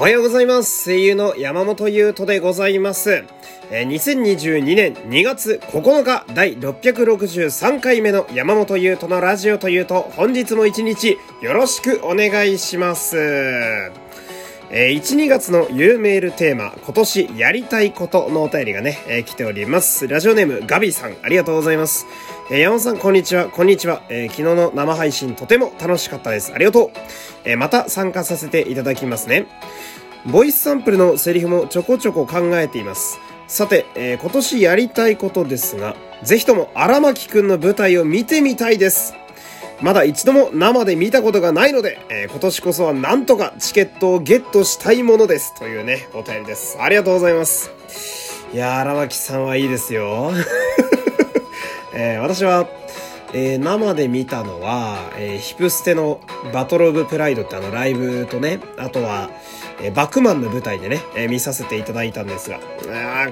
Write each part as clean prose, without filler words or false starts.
おはようございます。声優の山本優斗でございます。2022年2月9日第663回目の山本優斗のラジオというと、本日も一日よろしくお願いします。1、2月のゆるメールテーマ、今年やりたいことのお便りがね、来ております。ラジオネームガビさん、ありがとうございます。山本さん、こんにちは。こんにちは。昨日の生配信とても楽しかったです。ありがとう。また参加させていただきますね。ボイスサンプルのセリフもちょこちょこ考えています。さて、今年やりたいことですが、ぜひとも荒牧くんの舞台を見てみたいです。まだ一度も生で見たことがないので、今年こそはなんとかチケットをゲットしたいものです。というね、お便りです。ありがとうございます。いやー、荒牧さんはいいですよ。私は、生で見たのは、ヒプステのバトルオブプライドってライブとね、あとは、バックマンの舞台でね、見させていただいたんですが、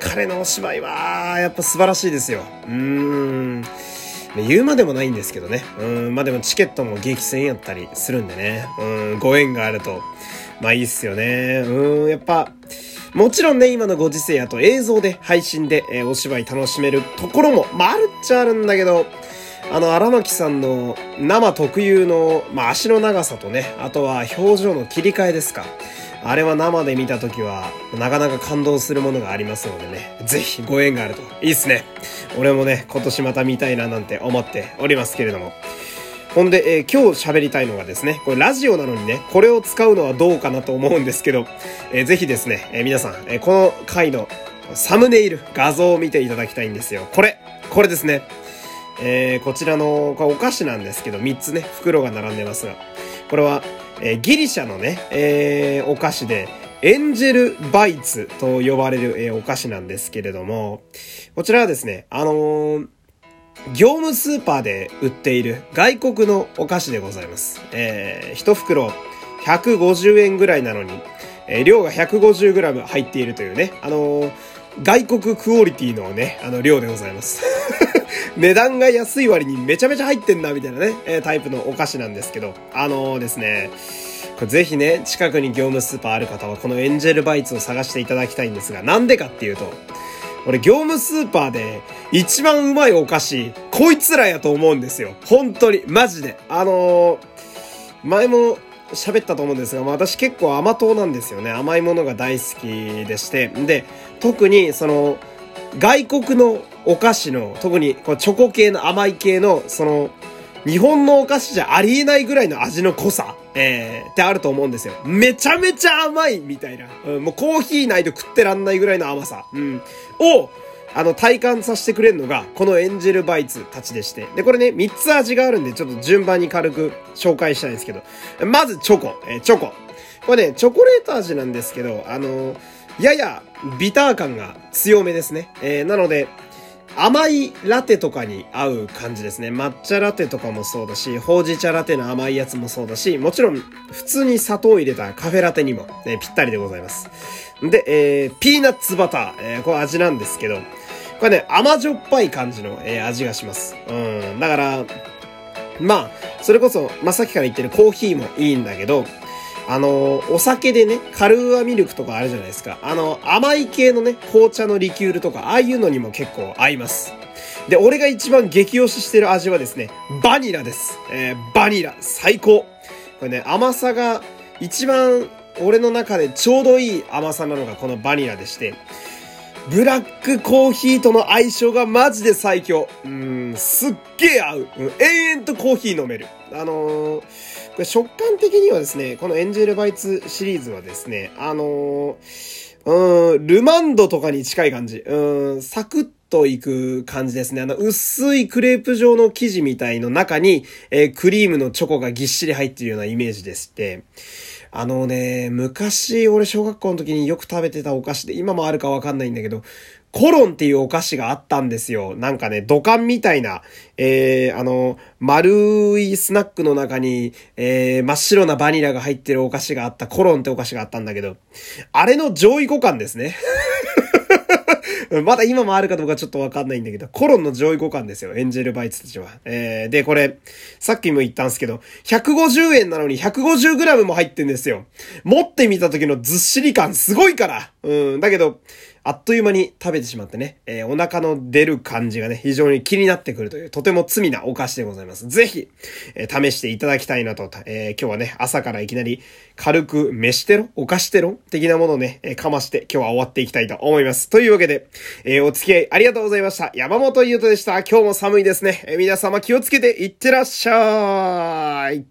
彼のお芝居はやっぱ素晴らしいですよ。言うまでもないんですけどね。まあでもチケットも激戦やったりするんでね。ご縁があるとまあいいっすよね。やっぱもちろんね、今のご時世、あと映像で配信で、お芝居楽しめるところもまああるっちゃあるんだけど、荒牧さんの生特有の足の長さとね、あとは表情の切り替えですか。あれは生で見たときはなかなか感動するものがありますのでね、ぜひご縁があるといいっすね。俺もね、今年また見たいななんて思っておりますけれども。ほんで、今日喋りたいのがですね、これラジオなのにね、これを使うのはどうかなと思うんですけど、ぜひですね、皆さん、この回のサムネイル、画像を見ていただきたいんですよ。これですね。こちらのお菓子なんですけど、3つね、袋が並んでますが、これは、ギリシャのね、お菓子で、エンジェルバイツと呼ばれる、お菓子なんですけれども、こちらはですね、業務スーパーで売っている外国のお菓子でございます。一袋150円ぐらいなのに、量が 150g 入っているというね、外国クオリティのね、量でございます。値段が安い割にめちゃめちゃ入ってんなみたいなね、タイプのお菓子なんですけど、ですね、これぜひね、近くに業務スーパーある方はこのエンジェルバイツを探していただきたいんですが、なんでかっていうと、俺業務スーパーで一番うまいお菓子こいつらやと思うんですよ。本当にマジで。前も喋ったと思うんですが、私結構甘党なんですよね。甘いものが大好きでして、で特にその外国のお菓子の、特にこうチョコ系の甘い系の、その日本のお菓子じゃありえないぐらいの味の濃さ、ってあると思うんですよ。めちゃめちゃ甘いみたいな、もうコーヒーないと食ってらんないぐらいの甘さ、を体感させてくれるのがこのエンジェルバイツたちでして、でこれね、3つ味があるんで、ちょっと順番に軽く紹介したいんですけど、まずチョコ、これね、チョコレート味なんですけど、ややビター感が強めですね。なので甘いラテとかに合う感じですね。抹茶ラテとかもそうだし、ほうじ茶ラテの甘いやつもそうだし、もちろん普通に砂糖を入れたカフェラテにも、ぴったりでございます。で、ピーナッツバター、これ味なんですけど、これね、甘じょっぱい感じの、味がします。だからそれこそ、さっきから言ってるコーヒーもいいんだけど、お酒でね、カルーアミルクとかあるじゃないですか。甘い系のね、紅茶のリキュールとか、ああいうのにも結構合います。で、俺が一番激推ししてる味はですね、バニラです。バニラ、最高。これね、甘さが一番俺の中でちょうどいい甘さなのがこのバニラでして、ブラックコーヒーとの相性がマジで最強。すっげえ合う。延々とコーヒー飲める。これ食感的にはですね、このエンジェルバイツシリーズはですね、ルマンドとかに近い感じ。サクッといく感じですね。薄いクレープ状の生地みたいの中に、クリームのチョコがぎっしり入っているようなイメージでして、昔俺小学校の時によく食べてたお菓子で、今もあるかわかんないんだけど、コロンっていうお菓子があったんですよ。なんかね、土管みたいな、丸いスナックの中に、真っ白なバニラが入ってるお菓子があった、コロンってお菓子があったんだけど、あれの上位互換ですね。まだ今もあるかどうかちょっとわかんないんだけど、コロンの上位互換ですよ、エンジェルバイツたちは。で、これ、さっきも言ったんですけど、150円なのに 150g も入ってんですよ。持ってみた時のずっしり感すごいから。だけど、あっという間に食べてしまってね、お腹の出る感じがね、非常に気になってくるという、とても罪なお菓子でございます。ぜひ、試していただきたいなと、今日はね、朝からいきなり軽く飯テロ、お菓子テロ的なものをね、かまして今日は終わっていきたいと思います。というわけで、お付き合いありがとうございました。山本優斗でした。今日も寒いですね。皆様気をつけていってらっしゃーい。